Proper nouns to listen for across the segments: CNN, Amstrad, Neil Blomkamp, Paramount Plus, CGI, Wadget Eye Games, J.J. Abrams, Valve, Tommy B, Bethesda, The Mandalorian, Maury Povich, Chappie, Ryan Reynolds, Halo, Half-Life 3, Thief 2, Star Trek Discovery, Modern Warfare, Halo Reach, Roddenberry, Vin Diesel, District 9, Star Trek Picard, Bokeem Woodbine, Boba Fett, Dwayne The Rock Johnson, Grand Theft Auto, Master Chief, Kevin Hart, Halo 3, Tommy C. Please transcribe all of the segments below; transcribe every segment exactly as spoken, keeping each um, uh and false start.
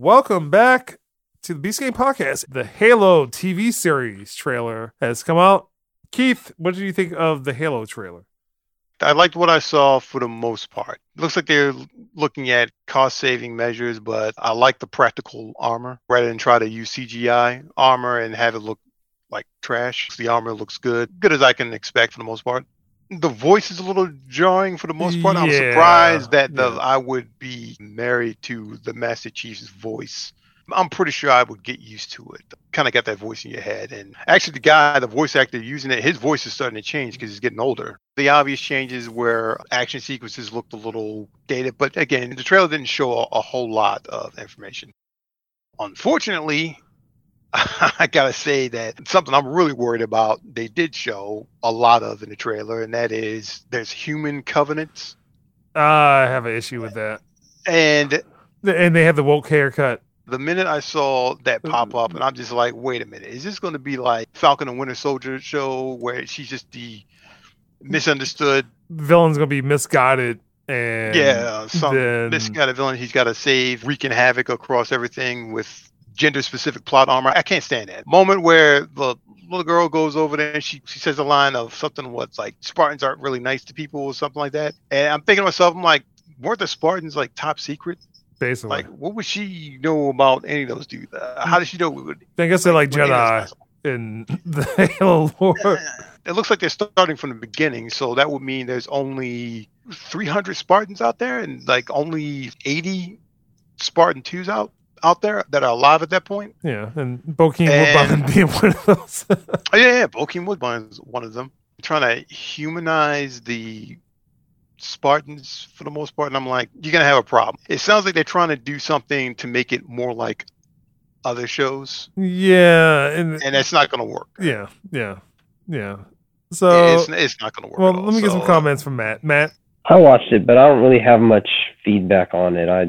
Welcome back to the Beast Game Podcast. The Halo T V series trailer has come out. Keith, what did you think of the Halo trailer? I liked what I saw for the most part. It looks like they're looking at cost-saving measures, but I like the practical armor rather than try to use C G I armor and have it look like trash. The armor looks good, good as I can expect for the most part. The voice is a little jarring for the most part. Yeah. I'm surprised that the, yeah. I would be married to the Master Chief's voice. I'm pretty sure I would get used to it. Kind of got that voice in your head. And actually the guy, the voice actor using it, his voice is starting to change because he's getting older. The obvious changes where action sequences looked a little dated. But again, the trailer didn't show a, a whole lot of information. Unfortunately, I got to say that something I'm really worried about, they did show a lot of in the trailer. And that is there's human covenants. Uh, I have an issue with that. And and they have the woke haircut. The minute I saw that pop up, and I'm just like, wait a minute, is this going to be like Falcon and Winter Soldier show where she's just the misunderstood? Villain's going to be misguided. And yeah, some then... misguided villain he's got to save, wreaking havoc across everything with gender-specific plot armor. I can't stand that. Moment where the little girl goes over there and she, she says a line of something what's like, Spartans aren't really nice to people or something like that. And I'm thinking to myself, I'm like, weren't the Spartans like top secret? Basically. Like, what would she know about any of those dudes? Uh, how did she know? We would, I guess they're like Jedi in the Halo lore. It looks like they're starting from the beginning, so that would mean there's only three hundred Spartans out there and like only eighty Spartan twos out, out there that are alive at that point. Yeah, and Bokeem and, Woodbine being one of those. yeah, yeah, Bokeem Woodbine is one of them. I'm trying to humanize the Spartans for the most part, and I'm like, you're gonna have a problem. It sounds like they're trying to do something to make it more like other shows. Yeah, and, and that's not gonna work. Yeah, yeah, yeah. So it's, it's not gonna work. Well, at all, let me so. get some comments from Matt. Matt, I watched it, but I don't really have much feedback on it. I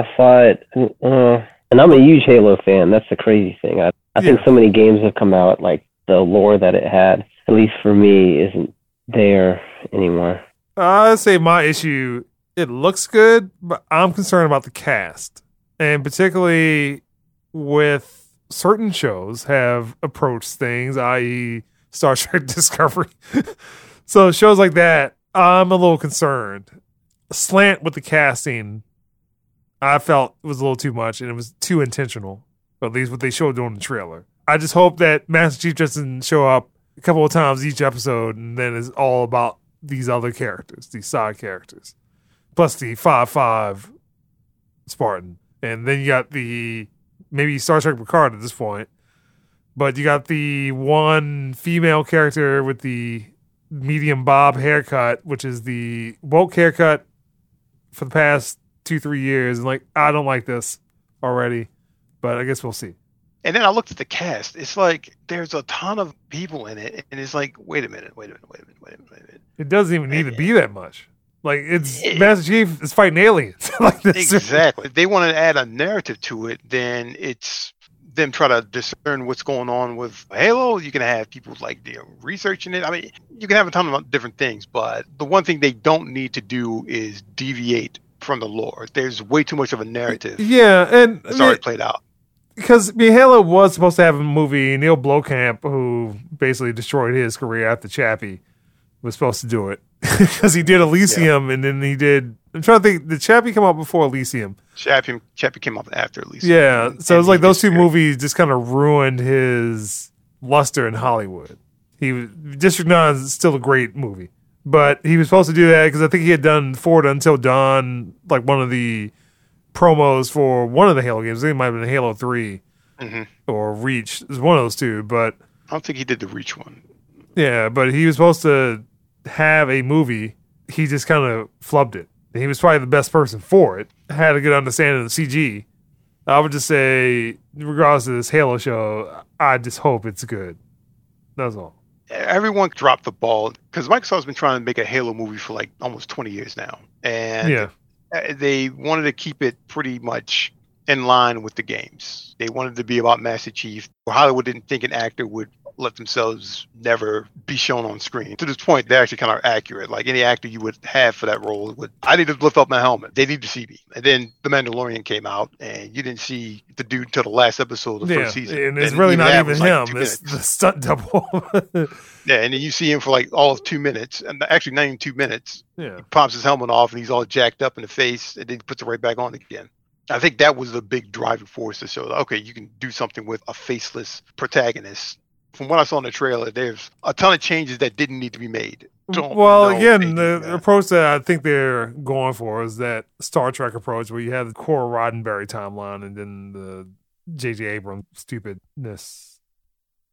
I saw it, uh, and I'm a huge Halo fan. That's the crazy thing. I I yeah. think so many games have come out, like the lore that it had, at least for me, isn't there anymore. I'd say my issue, it looks good, but I'm concerned about the cast. And particularly with certain shows have approached things, that is. Star Trek Discovery. So shows like that, I'm a little concerned. Slant with the casting, I felt was a little too much, and it was too intentional, at least what they showed during the trailer. I just hope that Master Chief doesn't show up a couple of times each episode, and then it's all about these other characters, these side characters, plus the five five Spartan. And then you got the, maybe Star Trek Picard at this point, but you got the one female character with the medium bob haircut, which is the woke haircut for the past two, three years. And like, I don't like this already, but I guess we'll see. And then I looked at the cast. It's like there's a ton of people in it, and it's like, wait a minute, wait a minute, wait a minute, wait a minute, wait a minute. It doesn't even need to be that much. Like it's it, Master Chief is fighting aliens. like this. Exactly. If they want to add a narrative to it, then it's them try to discern what's going on with Halo. You can have people like you know, researching it. I mean, you can have a ton of different things, but the one thing they don't need to do is deviate from the lore. There's way too much of a narrative. Yeah, and it's already I mean, played out. Because Halo was supposed to have a movie. Neil Blomkamp, who basically destroyed his career after Chappie, was supposed to do it. Because he did Elysium, yeah. and then he did... I'm trying to think. Did Chappie come out before Elysium? Chappie, Chappie came out after Elysium. Yeah, so it was like those two movies just kind of ruined his luster in Hollywood. He District nine is still a great movie. But he was supposed to do that because I think he had done Forward Until Dawn, like one of the... promos for one of the Halo games. I think it might have been Halo three mm-hmm. or Reach. It was one of those two, but... I don't think he did the Reach one. Yeah, but he was supposed to have a movie. He just kind of flubbed it. He was probably the best person for it. Had a good understanding of the C G. I would just say, regardless of this Halo show, I just hope it's good. That's all. Everyone dropped the ball, because Microsoft's been trying to make a Halo movie for like almost twenty years now. And... yeah. They wanted to keep it pretty much in line with the games. They wanted to be about Master Chief. Hollywood didn't think an actor would let themselves never be shown on screen. To this point, they're actually kind of accurate. Like, any actor you would have for that role would, I need to lift up my helmet. They need to see me. And then The Mandalorian came out, and you didn't see the dude until the last episode of the yeah, first season. And it's and really not even him. Like it's minutes. The stunt double. Yeah, and then you see him for like all of two minutes, and actually not even two minutes. Yeah. He pops his helmet off, and he's all jacked up in the face, and then he puts it right back on again. I think that was the big driving force to show that, okay, you can do something with a faceless protagonist. From what I saw in the trailer, there's a ton of changes that didn't need to be made. Don't, well, again, the that. approach that I think they're going for is that Star Trek approach where you have the core Roddenberry timeline and then the J J. Abrams stupidness.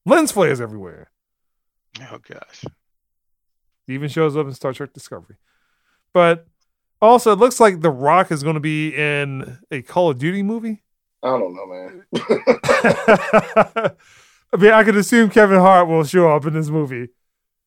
Lens flares everywhere. Oh, gosh. It even shows up in Star Trek Discovery. But... also, it looks like The Rock is going to be in a Call of Duty movie. I don't know, man. I mean, I could assume Kevin Hart will show up in this movie.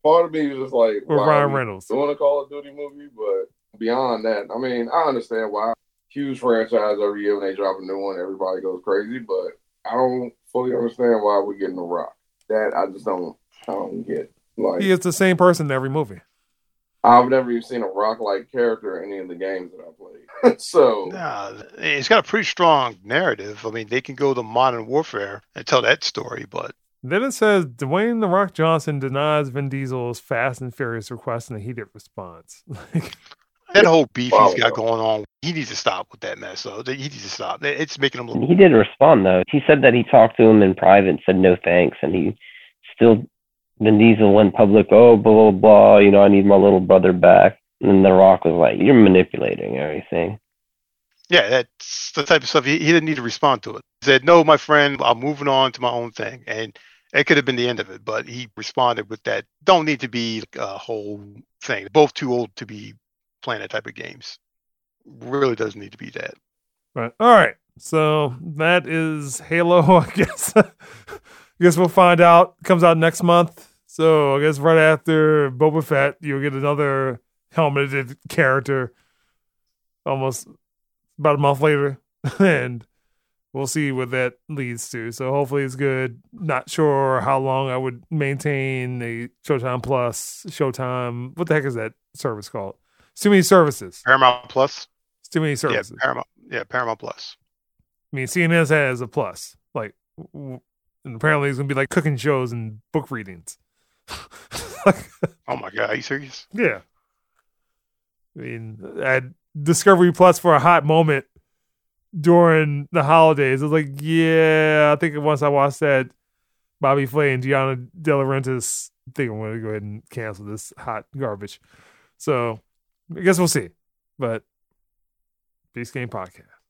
Part of me is just like, or Ryan Reynolds doing a Call of Duty movie, but beyond that, I mean, I understand why. Huge franchise every year when they drop a new one, everybody goes crazy, but I don't fully understand why we're getting The Rock. That I just don't, I don't get. Like, he is the same person in every movie. I've never even seen a Rock-like character in any of the games that I played. so nah, it's got a pretty strong narrative. I mean, they can go to Modern Warfare and tell that story, but... Then it says, Dwayne The Rock Johnson denies Vin Diesel's Fast and Furious request in a heated response. That whole beef wow. he's got going on, he needs to stop with that mess, though. He needs to stop. It's making him... Little... He did respond, though. He said that he talked to him in private and said no thanks, and he still... Vin Diesel went public, oh, blah, blah, blah, you know, I need my little brother back. And then The Rock was like, you're manipulating everything. Yeah, that's the type of stuff. He, he didn't need to respond to it. He said, no, my friend, I'm moving on to my own thing. And it could have been the end of it, but he responded with that. Don't need to be a whole thing. Both too old to be playing that type of games. Really doesn't need to be that. Right. All right. So that is Halo, I guess. I guess we'll find out. It comes out next month. So I guess right after Boba Fett, you'll get another helmeted character almost about a month later. And we'll see what that leads to. So hopefully it's good. Not sure how long I would maintain the Showtime Plus, Showtime. What the heck is that service called? It's too many services. Paramount Plus. It's too many services. Yeah, Paramount, yeah, Paramount Plus. I mean, C N N has a plus. Like... W- And apparently it's going to be like cooking shows and book readings. Like, oh my God, are you serious? Yeah. I mean, at Discovery Plus for a hot moment during the holidays, I was like, yeah, I think once I watched that Bobby Flay and Gianna De Laurentiis, I think I'm going to go ahead and cancel this hot garbage. So I guess we'll see. But Beast Game Podcast.